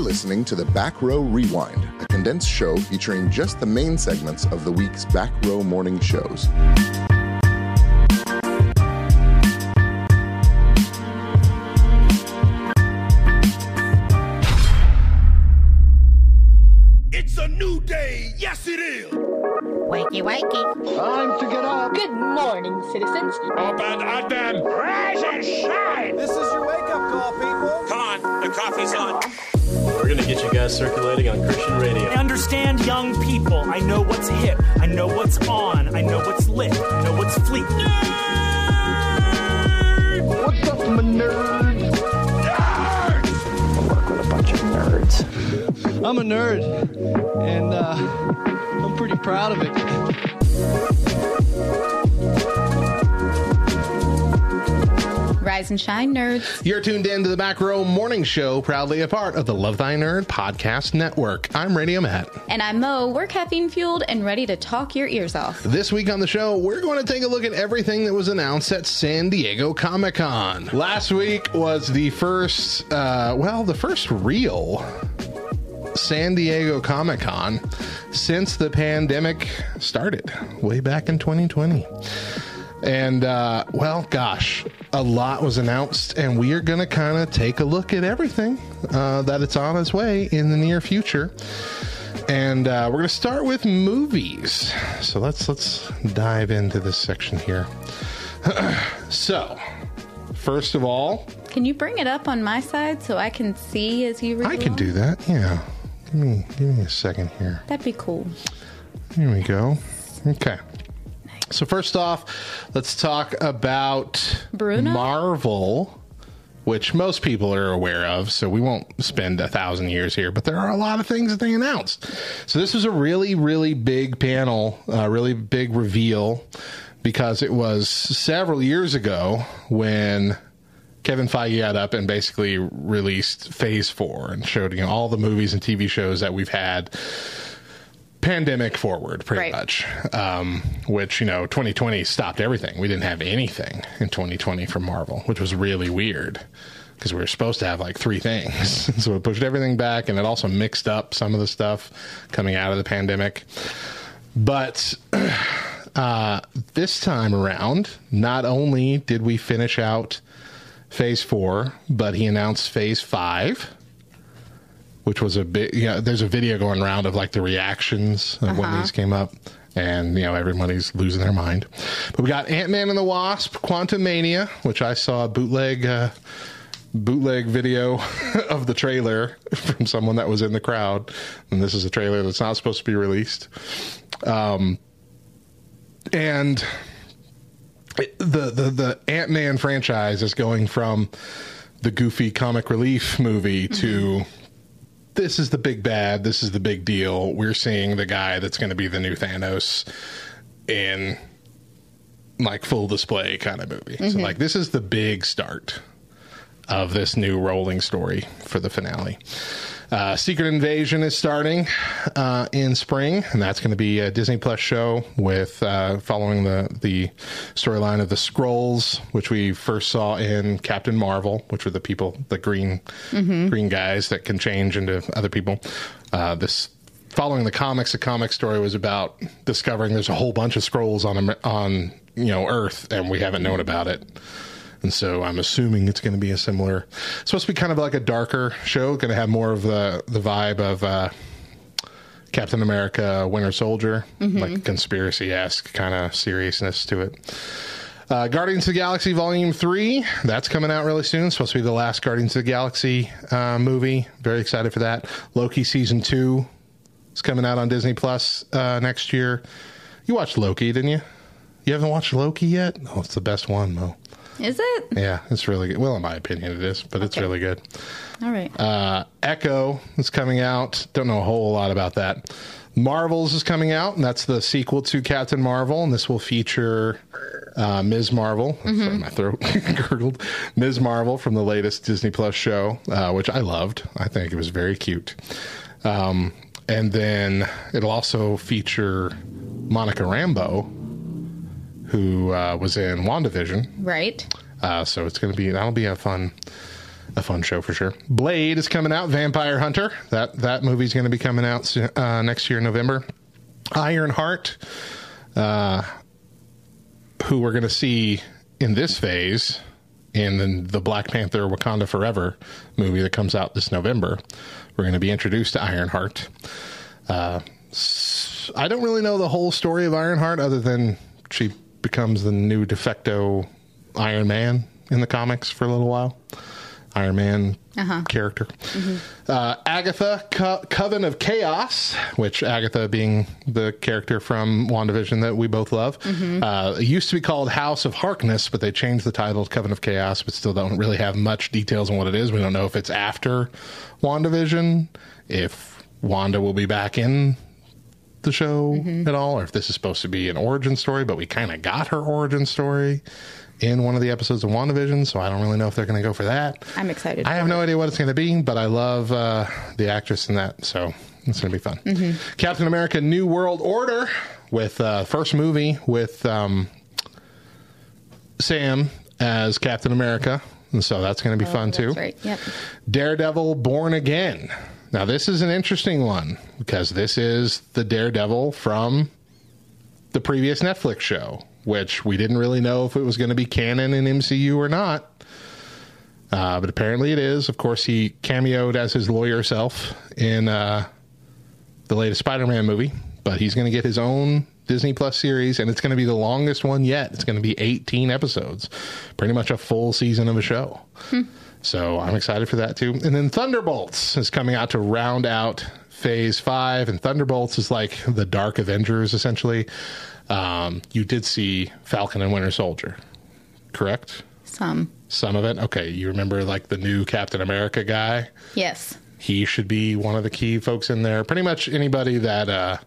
You're listening to the Back Row Rewind, a condensed show featuring just the main segments of the week's Back Row morning shows. It's a new day, yes it is! Wakey, wakey. Time to get up. Good morning, citizens. Up and at them. Rise and shine. This is your wake-up call, people. Come on, the coffee's on. We're going to get you guys circulating on Christian radio. I understand young people. I know what's hip. I know what's on. I know what's lit. I know what's fleet. Nerd! What's up, my nerds? Nerds! I work with a bunch of nerds. I'm a nerd, and I'm pretty proud of it. Rise and shine, nerds. You're tuned in to the Back Row Morning Show, proudly a part of the Love Thy Nerd Podcast Network. I'm Radio Matt. And I'm Mo. We're caffeine-fueled and ready to talk your ears off. This week on the show, we're going to take a look at everything that was announced at San Diego Comic-Con. Last week was the first real San Diego Comic-Con since the pandemic started way back in 2020. And, a lot was announced, and we are going to kind of take a look at everything that it's on its way in the near future. And we're going to start with movies. So let's dive into this section here. So, first of all, can you bring it up on my side so I can see as you read? I can do that, yeah. Give me a second here. That'd be cool. Here we go. Okay. Nice. So first off, let's talk about Bruno? Marvel, which most people are aware of, so we won't spend 1,000 years here, but there are a lot of things that they announced. So this was a really, really big panel, really big reveal, because it was several years ago when Kevin Feige got up and basically released Phase 4 and showed, you know, all the movies and TV shows that we've had pandemic forward, pretty much. Which, you know, 2020 stopped everything. We didn't have anything in 2020 from Marvel, which was really weird because we were supposed to have like 3 things. So it pushed everything back, and it also mixed up some of the stuff coming out of the pandemic. But this time around, not only did we finish out Phase 4, but he announced Phase 5, which was a bit, you know, there's a video going around of like the reactions of when these came up, and, you know, everybody's losing their mind. But we got Ant-Man and the Wasp: Quantumania, which I saw a bootleg video of the trailer from someone that was in the crowd. And this is a trailer that's not supposed to be released. And the Ant-Man franchise is going from the goofy comic relief movie to this is the big bad, this is the big deal. We're seeing the guy that's going to be the new Thanos in like full display kind of movie. So like this is the big start of this new rolling story for the finale. Secret Invasion is starting in spring, and that's going to be a Disney Plus show with following the storyline of the Skrulls, which we first saw in Captain Marvel, which were the people, the green guys that can change into other people. This following the comics, the comic story was about discovering there's a whole bunch of Skrulls on you know, Earth, and we haven't known about it. And so I'm assuming it's going to be a similar, supposed to be kind of like a darker show, going to have more of the vibe of Captain America, Winter Soldier, like conspiracy-esque kind of seriousness to it. Guardians of the Galaxy Volume 3, that's coming out really soon. It's supposed to be the last Guardians of the Galaxy movie. Very excited for that. Loki Season 2 is coming out on Disney Plus next year. You watched Loki, didn't you? You haven't watched Loki yet? Oh, it's the best one, Mo. Is it? Yeah, it's really good. Well, in my opinion, it is, but okay. It's really good. All right. Echo is coming out. Don't know a whole lot about that. Marvels is coming out, and that's the sequel to Captain Marvel, and this will feature Ms. Marvel. Sorry, my throat gurgled. Ms. Marvel from the latest Disney Plus show, which I loved. I think it was very cute. And then it'll also feature Monica Rambeau, who was in WandaVision. Right. So it's going to be, that'll be a fun a fun show for sure. Blade is coming out. Vampire Hunter. That movie's going to be coming out soon, next year in November. Ironheart, who we're going to see in this phase, and then the Black Panther Wakanda Forever movie that comes out this November. We're going to be introduced to Ironheart. I don't really know the whole story of Ironheart other than she becomes the new de facto Iron Man in the comics for a little while. Iron Man character. Mm-hmm. Agatha, Coven of Chaos, which Agatha being the character from WandaVision that we both love. Mm-hmm. It used to be called House of Harkness, but they changed the title to Coven of Chaos, but still don't really have much details on what it is. We don't know if it's after WandaVision, if Wanda will be back in the show at all, or if this is supposed to be an origin story, but we kind of got her origin story in one of the episodes of WandaVision, so I don't really know if they're going to go for that. I'm excited. I have no idea what it's going to be, but I love the actress in that, so it's going to be fun. Mm-hmm. Captain America New World Order, with first movie with Sam as Captain America, and so that's going to be fun, too. Right. Yep. Daredevil Born Again. Now, this is an interesting one, because this is the Daredevil from the previous Netflix show, which we didn't really know if it was going to be canon in MCU or not. But apparently it is. Of course, he cameoed as his lawyer self in the latest Spider-Man movie. But he's going to get his own Disney Plus series, and it's going to be the longest one yet. It's going to be 18 episodes. Pretty much a full season of a show. So I'm excited for that, too. And then Thunderbolts is coming out to round out Phase 5. And Thunderbolts is like the Dark Avengers, essentially. You did see Falcon and Winter Soldier, correct? Some of it. Okay. You remember like the new Captain America guy? Yes. He should be one of the key folks in there. Pretty much anybody that,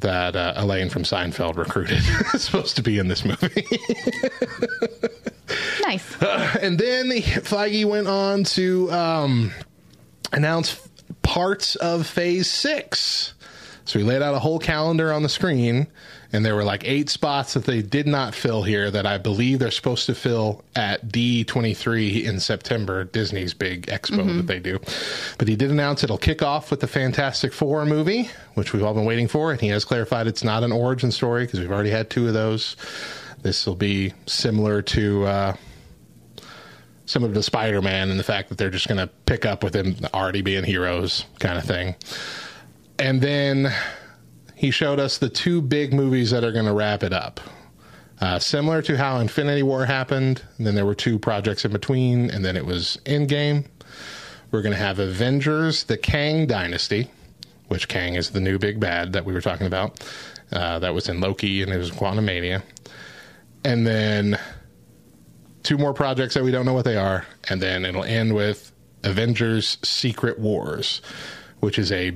that Elaine from Seinfeld recruited is supposed to be in this movie. Nice. And then Feige went on to, announce parts of Phase 6. So we laid out a whole calendar on the screen, and there were like 8 spots that they did not fill here that I believe they're supposed to fill at D23 in September, Disney's big expo that they do. But he did announce it'll kick off with the Fantastic Four movie, which we've all been waiting for, and he has clarified it's not an origin story because we've already had 2 of those. This will be similar to some of the Spider-Man and the fact that they're just going to pick up with him already being heroes kind of thing. And then he showed us the 2 big movies that are going to wrap it up. Similar to how Infinity War happened, and then there were 2 projects in between, and then it was Endgame. We're going to have Avengers, the Kang Dynasty, which Kang is the new big bad that we were talking about. That was in Loki, and it was Quantumania. And then 2 more projects that we don't know what they are, and then it'll end with Avengers Secret Wars, which is a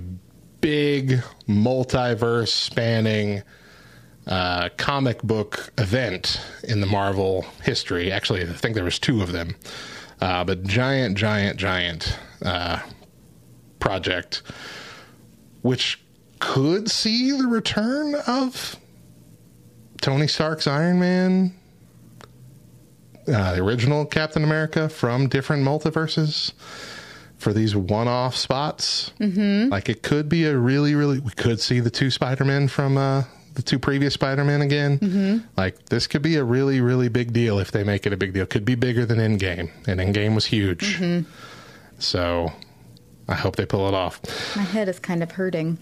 big multiverse spanning comic book event in the Marvel history. Actually, I think there was 2 of them, but giant project, which could see the return of Tony Stark's Iron Man, the original Captain America from different multiverses, for these one-off spots. Like, it could be a really... We could see the 2 Spider-Men from the 2 previous Spider-Men again. Like, this could be a really, really big deal if they make it a big deal. Could be bigger than Endgame. And Endgame was huge. So I hope they pull it off. My head is kind of hurting.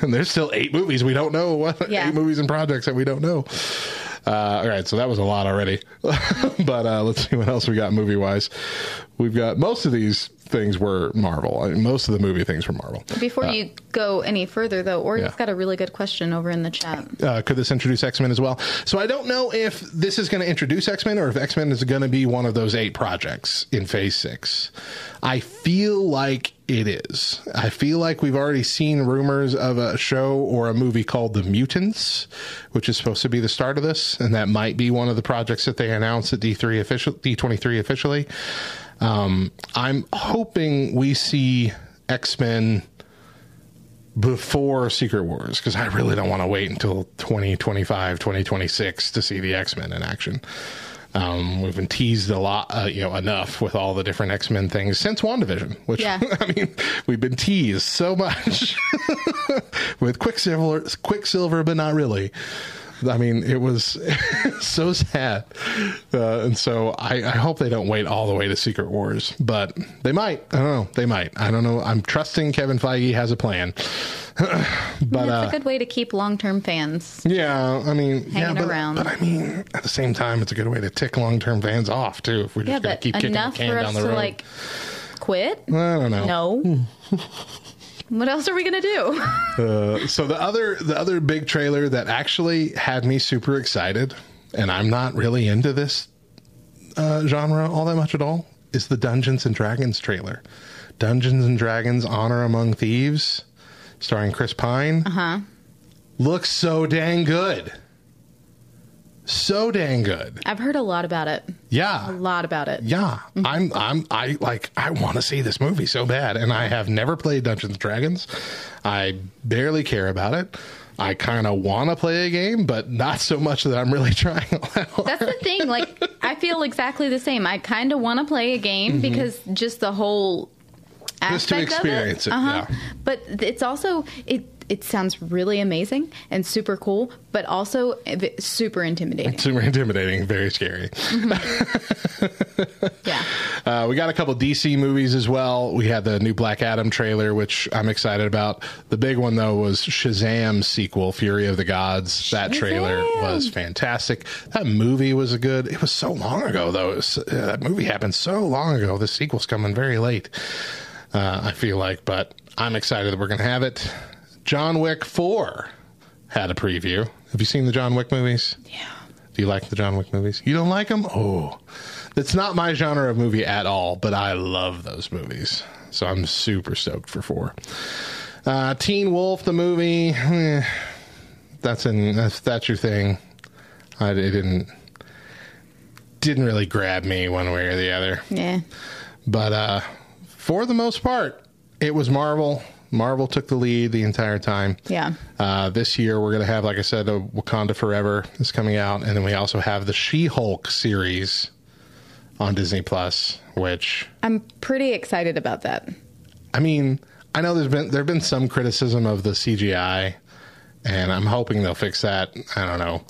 And there's still 8 movies we don't know. 8 movies and projects that we don't know. All right, so that was a lot already. But let's see what else we got movie-wise. We've got most of these things were Marvel. I mean, most of the movie things were Marvel. Before you go any further, though, Oregon's got a really good question over in the chat. Could this introduce X-Men as well? So I don't know if this is going to introduce X-Men or if X-Men is going to be one of those 8 projects in Phase 6. I feel like it is. I feel like we've already seen rumors of a show or a movie called The Mutants, which is supposed to be the start of this, and that might be one of the projects that they announced at D23 officially. I'm hoping we see X-Men before Secret Wars, because I really don't want to wait until 2025, 2026 to see the X-Men in action. We've been teased a lot, enough with all the different X-Men things since WandaVision, which, yeah. I mean, we've been teased so much with Quicksilver, but not really. I mean, it was so sad. And so I hope they don't wait all the way to Secret Wars, but they might. I don't know. They might. I don't know. I'm trusting Kevin Feige has a plan. But it's a good way to keep long-term fans. Yeah. I mean, hanging around. But I mean, at the same time, it's a good way to tick long-term fans off, too, if we're just going to keep kicking the can down the road. Enough for us to, like, quit? I don't know. No. What else are we going to do? So the other big trailer that actually had me super excited, and I'm not really into this genre all that much at all, is the Dungeons & Dragons trailer. Dungeons & Dragons Honor Among Thieves, starring Chris Pine. Uh-huh. Looks so dang good. So dang good. I've heard a lot about it. Yeah. A lot about it. Yeah. Mm-hmm. I want to see this movie so bad, and I have never played Dungeons & Dragons. I barely care about it. I kind of want to play a game, but not so much that I'm really trying all that hard. That's the thing. Like, I feel exactly the same. I kind of want to play a game mm-hmm. because just the whole aspect of it. Just to experience it. Uh-huh. Yeah. But it's also... It sounds really amazing and super cool, but also super intimidating. Super intimidating. Very scary. Mm-hmm. Yeah. We got a couple DC movies as well. We had the new Black Adam trailer, which I'm excited about. The big one, though, was Shazam's sequel, Fury of the Gods. That trailer was fantastic. That movie was good. It was so long ago, though. That movie happened so long ago. The sequel's coming very late, I feel like. But I'm excited that we're going to have it. John Wick 4 had a preview. Have you seen the John Wick movies? Yeah. Do you like the John Wick movies? You don't like them? Oh, that's not my genre of movie at all, but I love those movies. So I'm super stoked for 4. Teen Wolf, the movie. That's your thing. It didn't really grab me one way or the other. Yeah. But for the most part, it was Marvel. Marvel took the lead the entire time. Yeah. This year, we're going to have, like I said, a Wakanda Forever is coming out. And then we also have the She-Hulk series on Disney Plus, which... I'm pretty excited about that. I mean, I know there's been some criticism of the CGI, and I'm hoping they'll fix that. I don't know.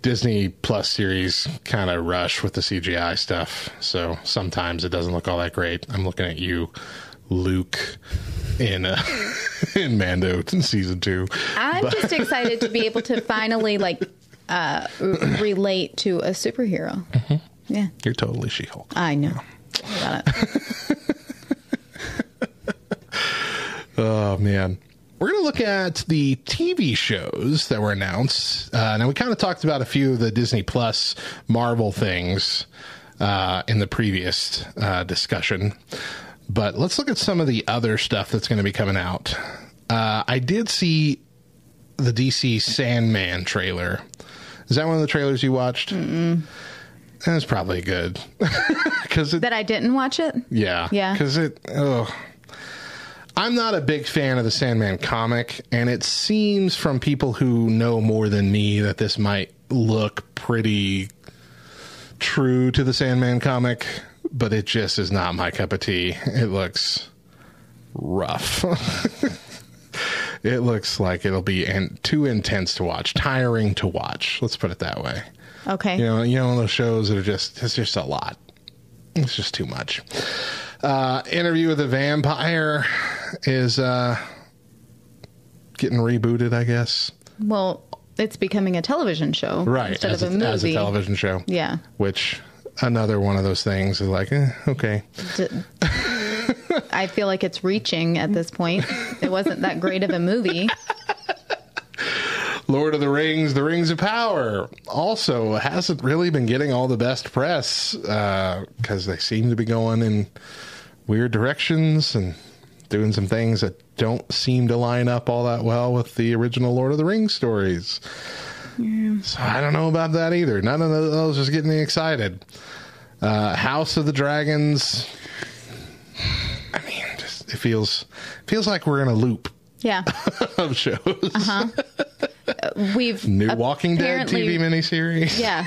Disney Plus series kind of rush with the CGI stuff. So sometimes it doesn't look all that great. I'm looking at you, Luke... in Mando season 2. I'm just excited to be able to finally relate to a superhero. Mm-hmm. Yeah. You're totally She-Hulk. I know. About it. Oh, man. We're going to look at the TV shows that were announced. Now, we kind of talked about a few of the Disney Plus Marvel things in the previous discussion. But let's look at some of the other stuff that's going to be coming out. I did see the DC Sandman trailer. Is that one of the trailers you watched? Mm-mm. That was probably good. That I didn't watch it? Yeah. Yeah. Because I'm not a big fan of the Sandman comic, and it seems from people who know more than me that this might look pretty true to the Sandman comic. But it just is not my cup of tea. It looks rough. It looks like it'll be too intense to watch, tiring to watch. Let's put it that way. Okay. You know those shows that are it's just a lot. It's just too much. Interview with the Vampire is getting rebooted, I guess. Well, it's becoming a television show, right? Instead of a movie, as a television show. Yeah. Which. Another one of those things is like, okay. I feel like it's reaching at this point. It wasn't that great of a movie. Lord of the Rings, The Rings of Power also hasn't really been getting all the best press because they seem to be going in weird directions and doing some things that don't seem to line up all that well with the original Lord of the Rings stories. So I don't know about that either. None of those is getting me excited. House of the Dragons. I mean, just, it feels like we're in a loop. Yeah. Of shows. Uh-huh. New Walking Dead TV miniseries. Yeah.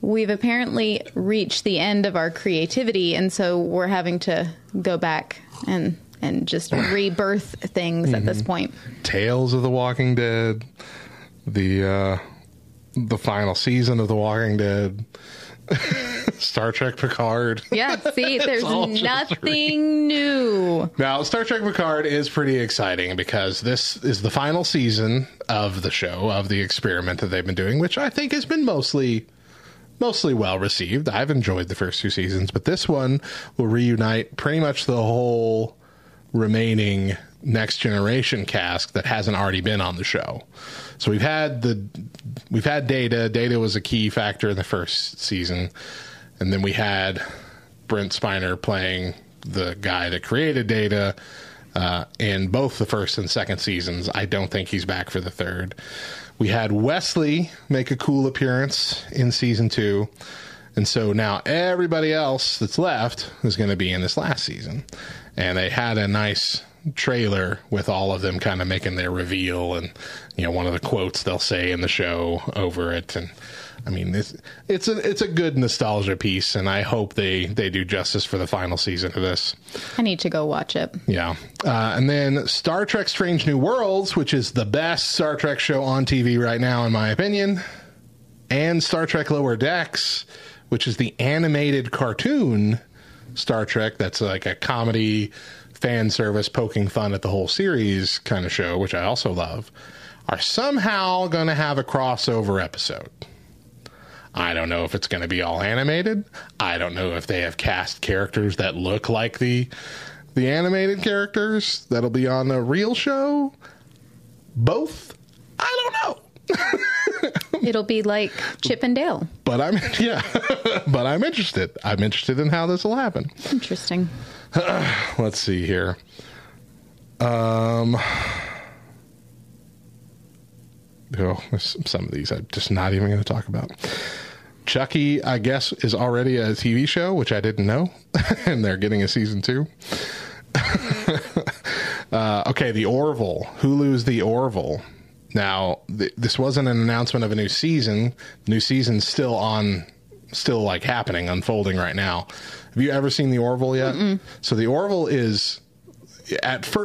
we've apparently reached the end of our creativity, and so we're having to go back and just rebirth things at this point. Tales of the Walking Dead, the final season of The Walking Dead, Star Trek Picard. Yeah, see, there's nothing new. Now, Star Trek Picard is pretty exciting because this is the final season of the show, of the experiment that they've been doing, which I think has been mostly well received. I've enjoyed the first two seasons, but this one will reunite pretty much the whole remaining Next Generation cast that hasn't already been on the show. So we've had Data. Data was a key factor in the first season, and then we had Brent Spiner playing the guy that created Data in both the first and second seasons. I don't think he's back for the third. We had Wesley make a cool appearance in season 2, and so now everybody else that's left is going to be in this last season. And they had a nice trailer with all of them kind of making their reveal, and you know, one of the quotes they'll say in the show over it. And I mean, it's a good nostalgia piece, and I hope they do justice for the final season of this. I need to go watch it. Yeah. And then Star Trek Strange New Worlds, which is the best Star Trek show on TV right now, in my opinion, and Star Trek Lower Decks, which is the animated cartoon Star Trek that's like a comedy fan service poking fun at the whole series kind of show, which I also love, are somehow going to have a crossover episode. I don't know if it's going to be all animated. I don't know if they have cast characters that look like the animated characters that'll be on the real show. Both? I don't know. It'll be like Chip and Dale. But I'm interested. I'm interested in how this will happen. Interesting. Let's see here. Some of these I'm just not even going to talk about. Chucky, I guess, is already a TV show, which I didn't know, and they're getting a season 2. Okay, The Orville. Hulu's The Orville. Now, this wasn't an announcement of a new season. The new season's still happening, unfolding right now. Have you ever seen The Orville yet? Mm-mm. So The Orville is,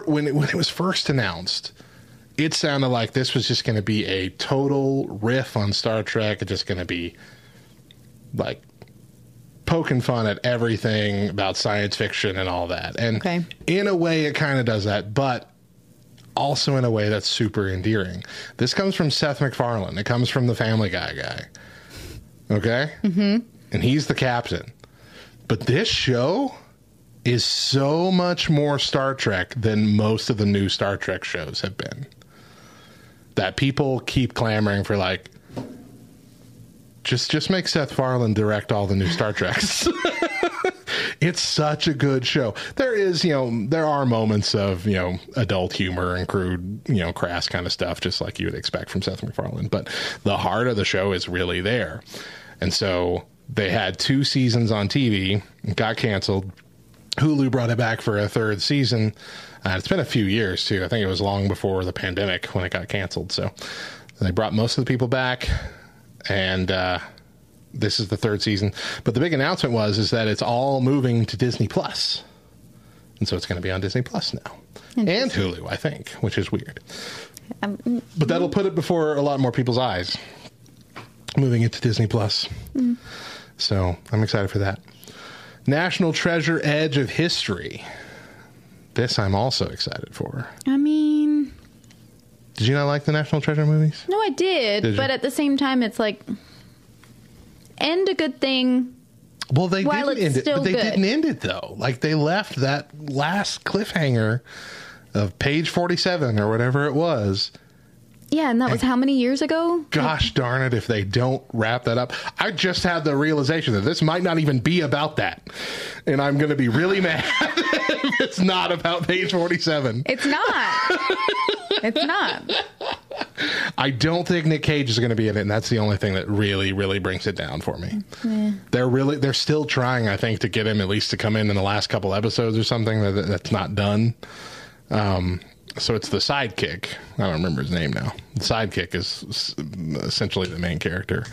when it was first announced, it sounded like this was just going to be a total riff on Star Trek. It's just going to be like poking fun at everything about science fiction and all that. And in a way, it kind of does that, but also in a way that's super endearing. This comes from Seth MacFarlane. It comes from the Family Guy guy. Okay? Mm-hmm. And he's the captain. But this show is so much more Star Trek than most of the new Star Trek shows have been, that people keep clamoring for, like, just make Seth MacFarlane direct all the new Star Treks. It's such a good show. There are moments of, adult humor and crude, crass kind of stuff, just like you would expect from Seth MacFarlane. But the heart of the show is really there. And so they had 2 seasons on TV, got canceled. Hulu brought it back for a third season. It's been a few years, too. I think it was long before the pandemic when it got canceled. So they brought most of the people back, and this is the third season. But the big announcement was that it's all moving to Disney Plus. And so it's going to be on Disney Plus now. And Hulu, I think, which is weird. But that'll put it before a lot more people's eyes, moving it to Disney Plus. Mm. So I'm excited for that. National Treasure Edge of History. This I'm also excited for. I mean, did you not like the National Treasure movies? No, I did but at the same time, it's like, end a good thing. Well, they didn't end it. But they didn't end it, though. Like, they left that last cliffhanger of page 47 or whatever it was. Yeah, and that was how many years ago? Gosh darn it if they don't wrap that up. I just had the realization that this might not even be about that. And I'm going to be really mad if it's not about page 47. It's not. It's not. I don't think Nick Cage is going to be in it, and that's the only thing that really, really brings it down for me. Yeah. They're still trying, I think, to get him at least to come in the last couple episodes or something. That's not done. So it's the sidekick. I don't remember his name now. The sidekick is essentially the main character.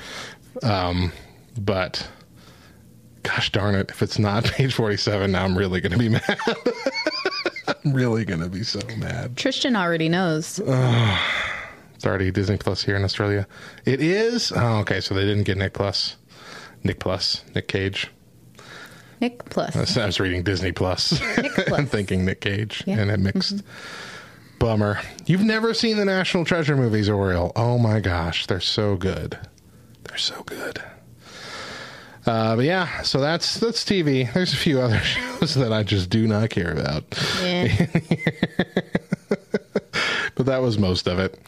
But gosh darn it, if it's not page 47, now I'm really going to be mad. I'm really going to be so mad. Tristan already knows. It's already Disney Plus here in Australia. It is. Oh, okay. So they didn't get Nick Plus. Nick Cage. Nick Plus. I was reading Disney Plus. Nick Plus. I'm thinking Nick Cage. Yeah. And it mixed. Mm-hmm. Bummer. You've never seen the National Treasure movies, Oriole. Oh my gosh. They're so good. They're so good. But yeah, so that's TV. There's a few other shows that I just do not care about. Yeah. But that was most of it.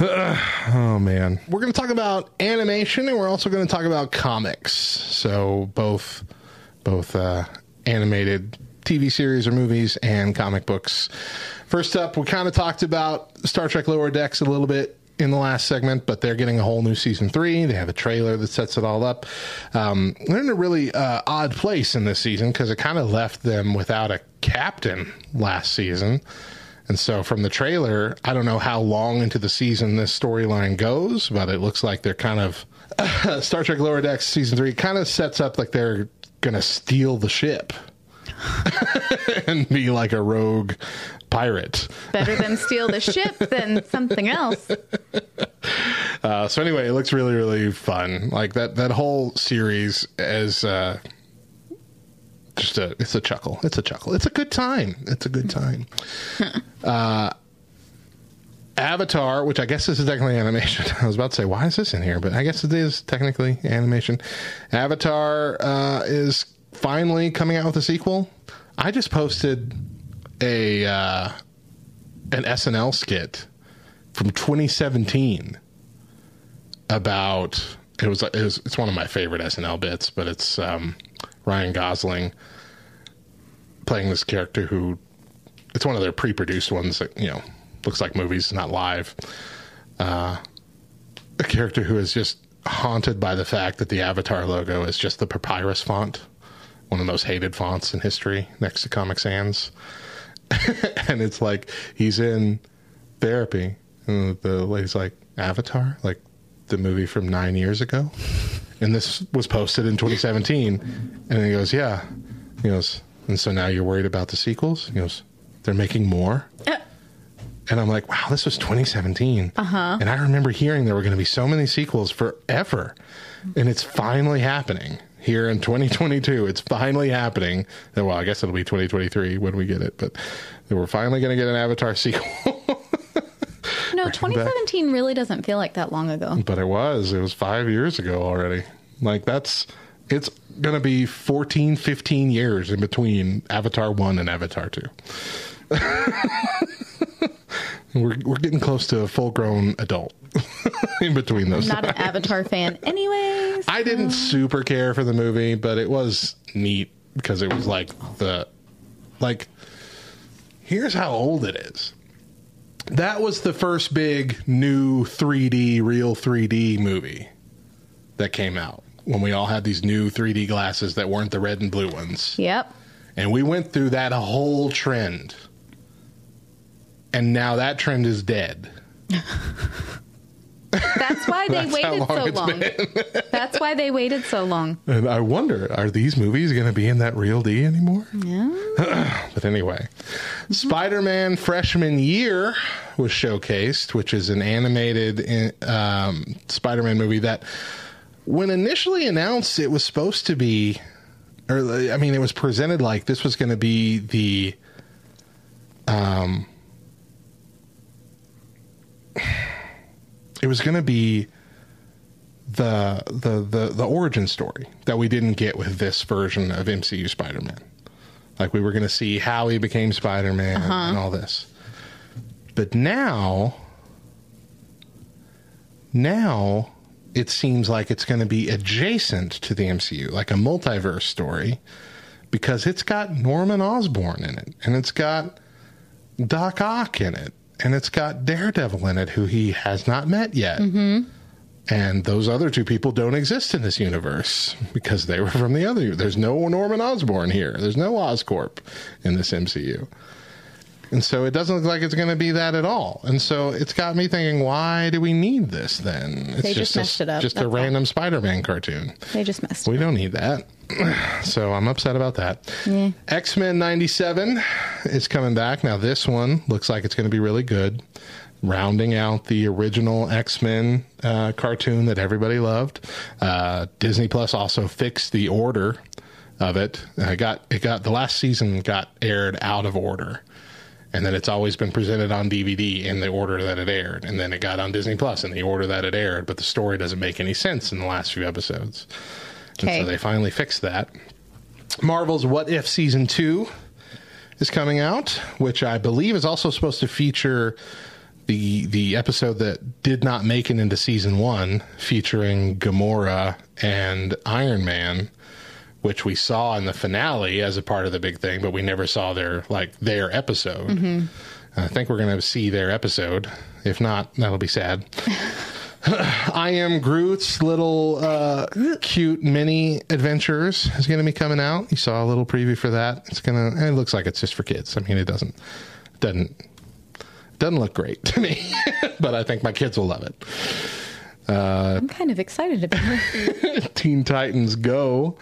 Oh, man. We're going to talk about animation, and we're also going to talk about comics. So both animated TV series or movies and comic books. First up, we kind of talked about Star Trek Lower Decks a little bit in the last segment, but they're getting a whole new season 3. They have a trailer that sets it all up. They're in a really odd place in this season because it kind of left them without a captain last season. And so from the trailer, I don't know how long into the season this storyline goes, but it looks like they're kind of Star Trek Lower Decks season 3 kind of sets up like they're going to steal the ship and be like a rogue pirate. Better than steal the ship than something else. So anyway, it looks really, really fun. Like that whole series is it's a chuckle. It's a chuckle. It's a good time. It's a good time. Avatar, which I guess this is technically animation. I was about to say, why is this in here? But I guess it is technically animation. Avatar is finally coming out with a sequel. I just posted a an SNL skit from 2017 about it's one of my favorite SNL bits, but it's Ryan Gosling playing this character who it's one of their pre-produced ones that, you know, looks like movies, not live. A character who is just haunted by the fact that the Avatar logo is just the Papyrus font, one of the most hated fonts in history, next to Comic Sans. And it's like, he's in therapy. And the lady's like, Avatar? Like the movie from 9 years ago? And this was posted in 2017. And he goes, yeah. He goes, and so now you're worried about the sequels? He goes, they're making more? And I'm like, wow, this was 2017. Uh-huh. And I remember hearing there were going to be so many sequels forever. And it's finally happening here in 2022. It's finally happening. Well, I guess it'll be 2023 when we get it. But we're finally going to get an Avatar sequel. No, 2017 really doesn't feel like that long ago. But it was. It was 5 years ago already. Like, it's going to be 14, 15 years in between Avatar 1 and Avatar 2. We're getting close to a full-grown adult in between those. I'm not an Avatar fan anyways. I didn't super care for the movie, but it was neat because it was like, here's how old it is. That was the first big new 3D, real 3D movie that came out when we all had these new 3D glasses that weren't the red and blue ones. Yep. And we went through that whole trend. And now that trend is dead. That's why they waited so long. That's why they waited so long. And I wonder, are these movies going to be in that real D anymore? Yeah. But anyway, mm-hmm. Spider-Man Freshman Year was showcased, which is an animated Spider-Man movie that when initially announced, it was supposed to be, or I mean, it was presented like this was going to be the, it was going to be the origin story that we didn't get with this version of MCU Spider-Man. Like, we were going to see how he became Spider-Man and all this. But now it seems like it's going to be adjacent to the MCU, like a multiverse story, because it's got Norman Osborn in it, and it's got Doc Ock in it. And it's got Daredevil in it, who he has not met yet. Mm-hmm. And those other two people don't exist in this universe because they were from the other. There's no Norman Osborn here. There's no Oscorp in this MCU. And so it doesn't look like it's going to be that at all. And so it's got me thinking, why do we need this then? It's they just messed it up. Just a random Spider-Man cartoon. They just messed it up. We don't need that. So I'm upset about that. Yeah. X-Men 97 is coming back. Now this one looks like it's going to be really good. Rounding out the original X-Men cartoon that everybody loved. Disney Plus also fixed the order of it. It got the last season got aired out of order. And then it's always been presented on DVD in the order that it aired. And then it got on Disney Plus in the order that it aired. But the story doesn't make any sense in the last few episodes. Okay. And so they finally fixed that. Marvel's What If Season 2 is coming out, which I believe is also supposed to feature the episode that did not make it into Season 1, featuring Gamora and Iron Man, which we saw in the finale as a part of the big thing, but we never saw their episode. Mm-hmm. I think we're going to see their episode. If not, that'll be sad. I Am Groot's little cute mini adventures is going to be coming out. You saw a little preview for that. It looks like it's just for kids. I mean, it doesn't look great to me, but I think my kids will love it. I'm kind of excited about it. Teen Titans Go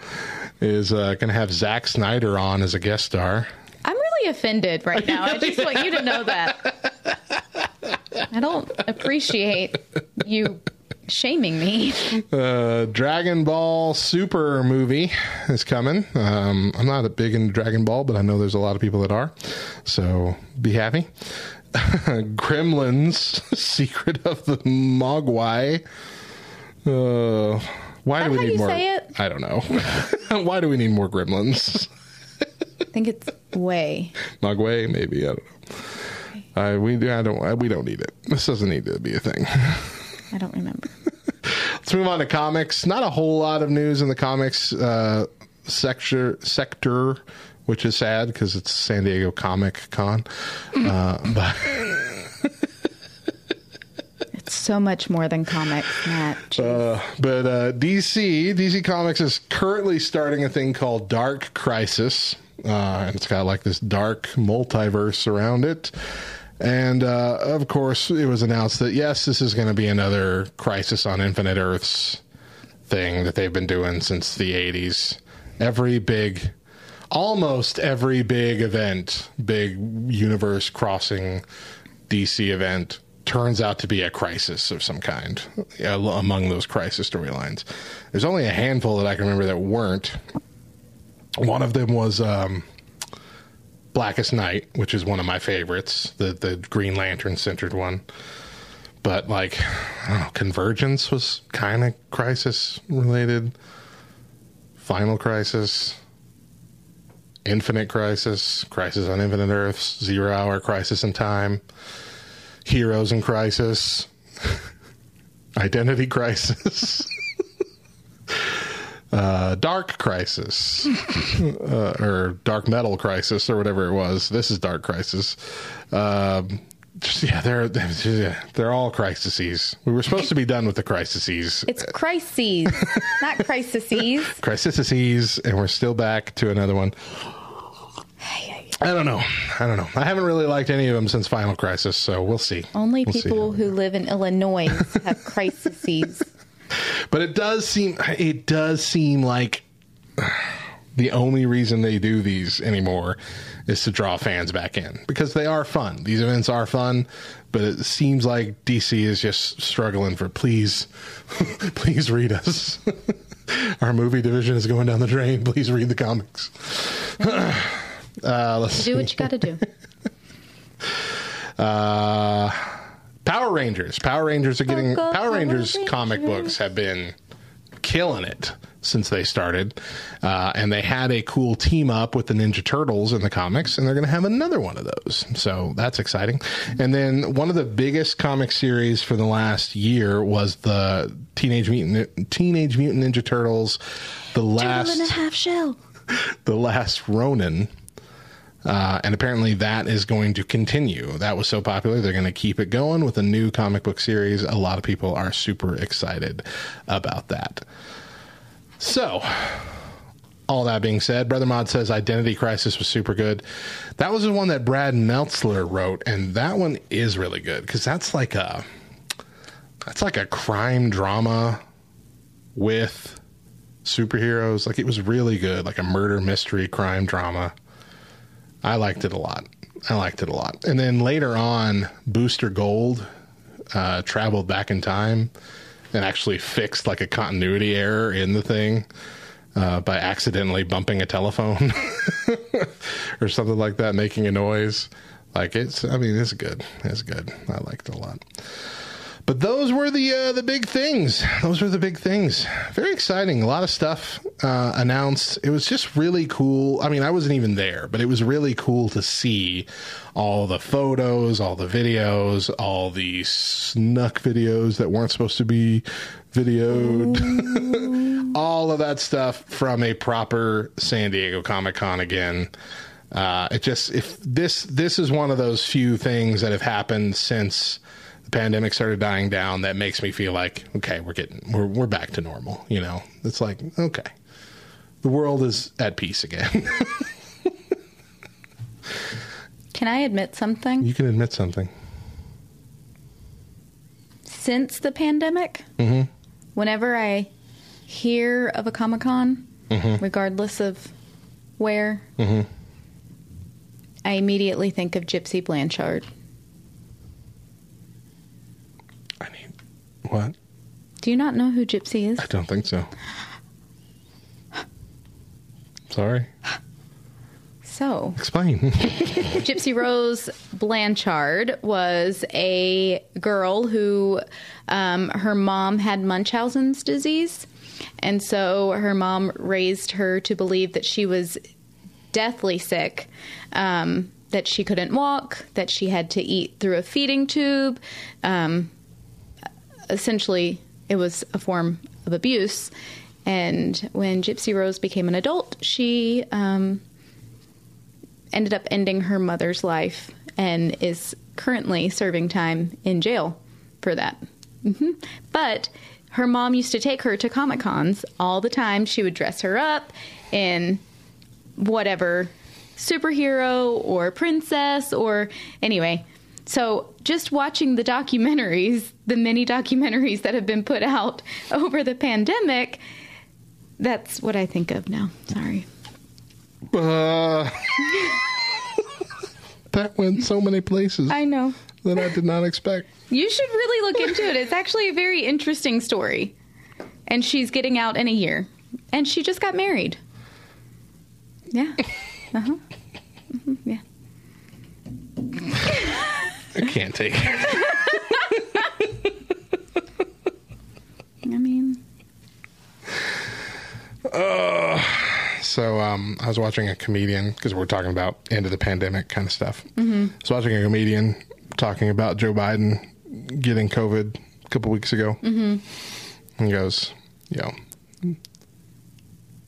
is going to have Zack Snyder on as a guest star. I'm really offended right now. I just want you to know that. I don't appreciate you shaming me. Dragon Ball Super movie is coming. I'm not a big into Dragon Ball, but I know there's a lot of people that are. So be happy. Gremlins, Secret of the Mogwai. Why do we need more? Say it? I don't know. Why do we need more Gremlins? I think it's Way. Mogwai, maybe. I don't know. We don't need it. This doesn't need to be a thing. I don't remember. Let's move on to comics. Not a whole lot of news in the comics sector. Which is sad because it's San Diego Comic-Con. But it's so much more than comics, Matt. But DC Comics is currently starting a thing called Dark Crisis. And it's got like this dark multiverse around it. And, of course, it was announced that, yes, this is going to be another Crisis on Infinite Earths thing that they've been doing since the 80s. Almost every big event, big universe-crossing DC event, turns out to be a crisis of some kind among those crisis storylines. There's only a handful that I can remember that weren't. One of them was Blackest Night, which is one of my favorites, the Green Lantern-centered one. But, Convergence was kind of crisis-related. Final Crisis, Infinite Crisis, Crisis on Infinite Earths, 0 Hour, Crisis in Time, Heroes in Crisis, Identity Crisis, Dark Crisis, or Dark Metal Crisis, or whatever it was. This is Dark Crisis. They're all crises. We were supposed to be done with the crises. It's crises, not crises. Crises, and we're still back to another one. I don't know. I haven't really liked any of them since Final Crisis, so we'll see. Only people who live in Illinois have crises. But it does seem like the only reason they do these anymore is to draw fans back in, because they are fun. These events are fun, but it seems like DC is just struggling for please read us. Our movie division is going down the drain. Please read the comics. Let's do what you got to do. Power Rangers comic books have been killing it since they started, and they had a cool team up with the Ninja Turtles in the comics, and they're going to have another one of those, so that's exciting. And then one of the biggest comic series for the last year was the Teenage Mutant Ninja Turtles, The Last Ronin, and apparently that is going to continue. That was so popular, they're going to keep it going with a new comic book series. A lot of people are super excited about that. So, All that being said, Brother Mod says Identity Crisis was super good. That was the one that Brad Meltzler wrote, and that one is really good because that's like a crime drama with superheroes. Like, it was really good, like a murder mystery crime drama. I liked it a lot. And then later on, Booster Gold traveled back in time and actually fixed like a continuity error in the thing. By accidentally bumping a telephone or something like that, making a noise. Like, it's good. It's good. I liked it a lot. But those were the big things. Very exciting. A lot of stuff announced. It was just really cool. I mean, I wasn't even there, but it was really cool to see all the photos, all the videos, all the snuck videos that weren't supposed to be videoed. All of that stuff from a proper San Diego Comic-Con again. This is one of those few things that have happened since the pandemic started dying down that makes me feel like, okay, we're back to normal. You know, it's like, okay, the world is at peace again. Can I admit something? You can admit something. Since the pandemic, whenever I hear of a Comic-Con, regardless of where, I immediately think of Gypsy Blanchard. What? Do you not know who Gypsy is? I don't think so. Sorry. So. Explain. Gypsy Rose Blanchard was a girl who, her mom had Munchausen's disease. And so her mom raised her to believe that she was deathly sick, that she couldn't walk, that she had to eat through a feeding tube. Essentially, it was a form of abuse. And when Gypsy Rose became an adult, she ended up ending her mother's life and is currently serving time in jail for that. But her mom used to take her to Comic-Cons all the time. She would dress her up in whatever superhero or princess or anyway. So just watching the documentaries, the many documentaries that have been put out over the pandemic, that's what I think of now. Sorry. That went so many places. I know. That I did not expect. You should really look into it. It's actually a very interesting story. And she's getting out in a year. And she just got married. Yeah. Uh-huh. Mm-hmm. Yeah. I can't take it. I mean. So I was watching a comedian, because we're talking about end of the pandemic kind of stuff. I was watching a comedian talking about Joe Biden getting COVID a couple weeks ago. And he goes, you know,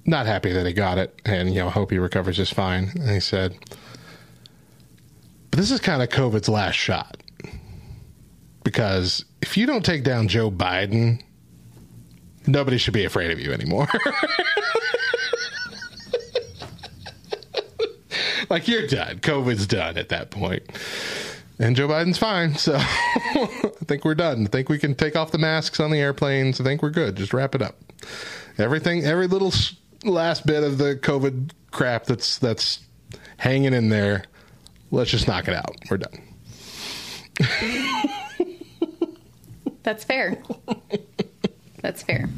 not happy that he got it and, you know, hope he recovers just fine. And he said, but this is kind of COVID's last shot, because if you don't take down Joe Biden, nobody should be afraid of you anymore. Like, you're done. COVID's done at that point. And Joe Biden's fine, so I think we're done. I think we can take off the masks on the airplanes. I think we're good. Just wrap it up. Everything, every little last bit of the COVID crap that's hanging in there, let's just knock it out. We're done. That's fair. That's fair.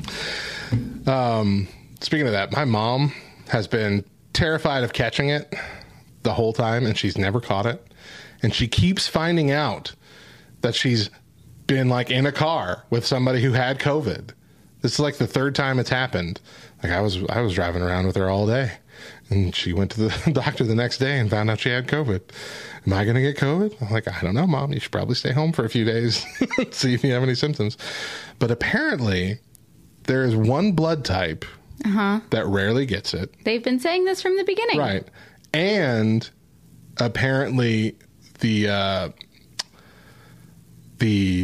Speaking of that, my mom has been terrified of catching it the whole time, and she's never caught it. And she keeps finding out that she's been like in a car with somebody who had COVID. This is like the third time it's happened. Like, I was driving around with her all day, and she went to the doctor the next day and found out she had COVID. Am I going to get COVID? I'm like, I don't know, Mom. You should probably stay home for a few days, see if you have any symptoms. But apparently there is one blood type that rarely gets it. They've been saying this from the beginning. Right. And apparently the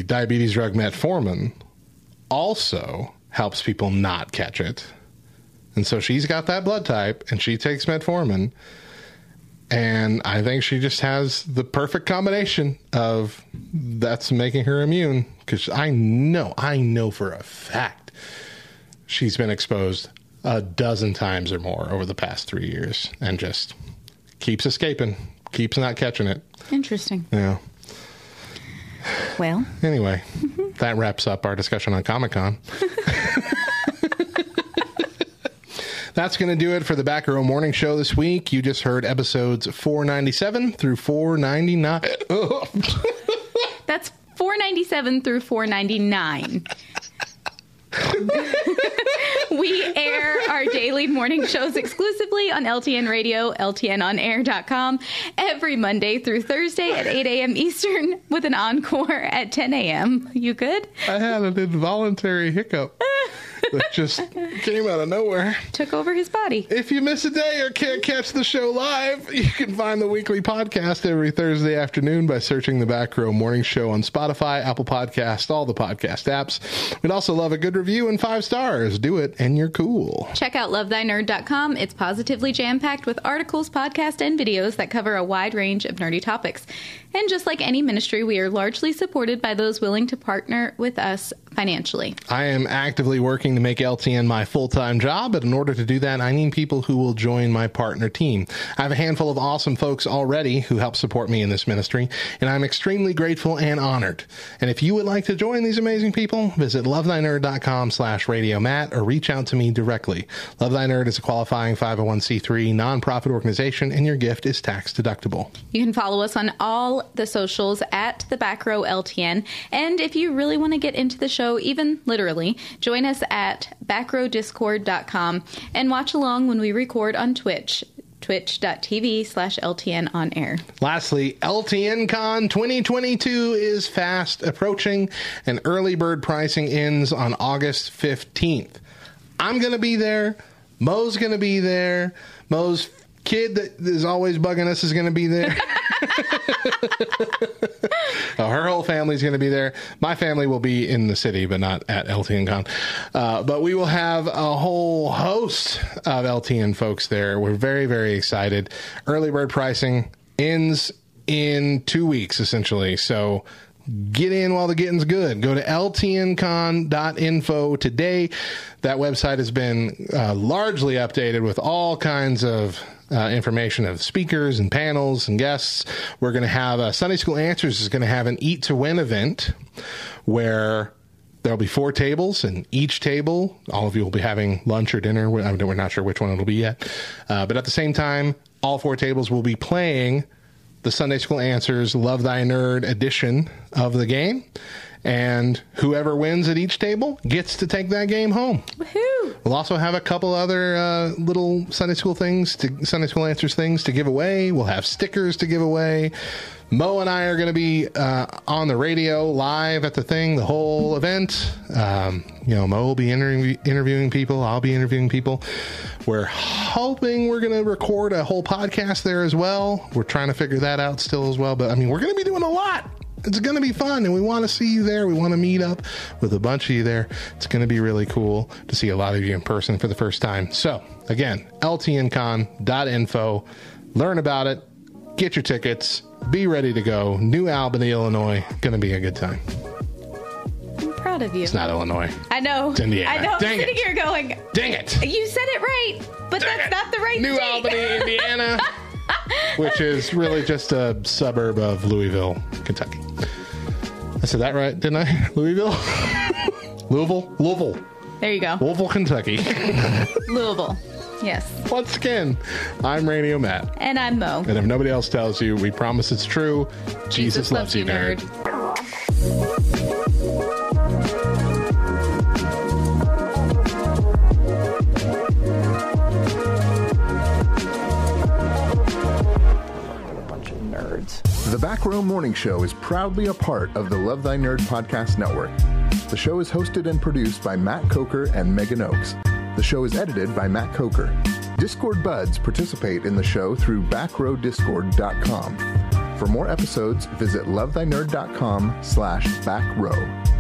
diabetes drug metformin also helps people not catch it, And so she's got that blood type, and she takes metformin. And I think she just has the perfect combination of that's making her immune. Because I know for a fact she's been exposed a dozen times or more over the past 3 years and just keeps escaping, keeps not catching it. Interesting. Yeah. Well. Anyway, that wraps up our discussion on Comic-Con. That's going to do it for the Back Row Morning Show this week. You just heard episodes 497 through 499. That's 497 through 499. We air our daily morning shows exclusively on LTN Radio, ltnonair.com, every Monday through Thursday at 8 a.m. Eastern with an encore at 10 a.m. You good? I had an involuntary hiccup that just came out of nowhere. Took over his body. If you miss a day or can't catch the show live, you can find the weekly podcast every Thursday afternoon by searching the Back Row Morning Show on Spotify, Apple Podcasts, all the podcast apps. We'd also love a good review and 5 stars. Do it and you're cool. Check out lovethynerd.com. It's positively jam-packed with articles, podcasts, and videos that cover a wide range of nerdy topics. And just like any ministry, we are largely supported by those willing to partner with us financially. I am actively working to make LTN my full-time job, but in order to do that, I need people who will join my partner team. I have a handful of awesome folks already who help support me in this ministry, and I'm extremely grateful and honored. And if you would like to join these amazing people, visit lovethynerd.com/radiomat or reach out to me directly. Love Thy Nerd is a qualifying 501c3 nonprofit organization, and your gift is tax deductible. You can follow us on all the socials at the Back Row LTN, and if you really want to get into the show, even literally, join us at backrowdiscord.com and watch along when we record on Twitch, twitch.tv/LTN on air. Lastly, LTN Con 2022 is fast approaching, and early bird pricing ends on August 15th. I'm going to be there. Mo's going to be there. Mo's kid that is always bugging us is going to be there. Her whole family's going to be there. My family will be in the city, but not at LTN Con. But we will have a whole host of LTN folks there. We're very, very excited. Early bird pricing ends in 2 weeks, essentially. So get in while the getting's good. Go to ltncon.info today. That website has been largely updated with all kinds of information of speakers and panels and guests. We're going to have Sunday School Answers is going to have an Eat to Win event where there'll be 4 tables, and each table, all of you will be having lunch or dinner. We're not sure which one it'll be yet. But at the same time, all 4 tables will be playing the Sunday School Answers Love Thy Nerd edition of the game. And whoever wins at each table gets to take that game home. Woohoo! We'll also have a couple other little Sunday School Answers things to give away. We'll have stickers to give away. Mo and I are going to be on the radio live at the thing, the whole event. Mo will be interviewing people. I'll be interviewing people. We're hoping we're going to record a whole podcast there as well. We're trying to figure that out still as well. But, I mean, we're going to be doing a lot. It's going to be fun, and we want to see you there. We want to meet up with a bunch of you there. It's going to be really cool to see a lot of you in person for the first time. So, again, ltncon.info. Learn about it. Get your tickets. Be ready to go. New Albany, Illinois. Going to be a good time. I'm proud of you. It's not Illinois. I know. It's Indiana. I know. Dang it. I'm sitting here going, dang it. You said it right, but that's not the right New Albany, Indiana. Which is really just a suburb of Louisville, Kentucky. I said that right, didn't I? Louisville. There you go. Louisville, Kentucky. Louisville. Yes. Once again, I'm Radio Matt. And I'm Mo. And if nobody else tells you, we promise it's true. Jesus loves you, nerd. The Back Row Morning Show is proudly a part of the Love Thy Nerd Podcast Network. The show is hosted and produced by Matt Coker and Megan Oakes. The show is edited by Matt Coker. Discord buds participate in the show through backrowdiscord.com. For more episodes, visit lovethynerd.com/backrow.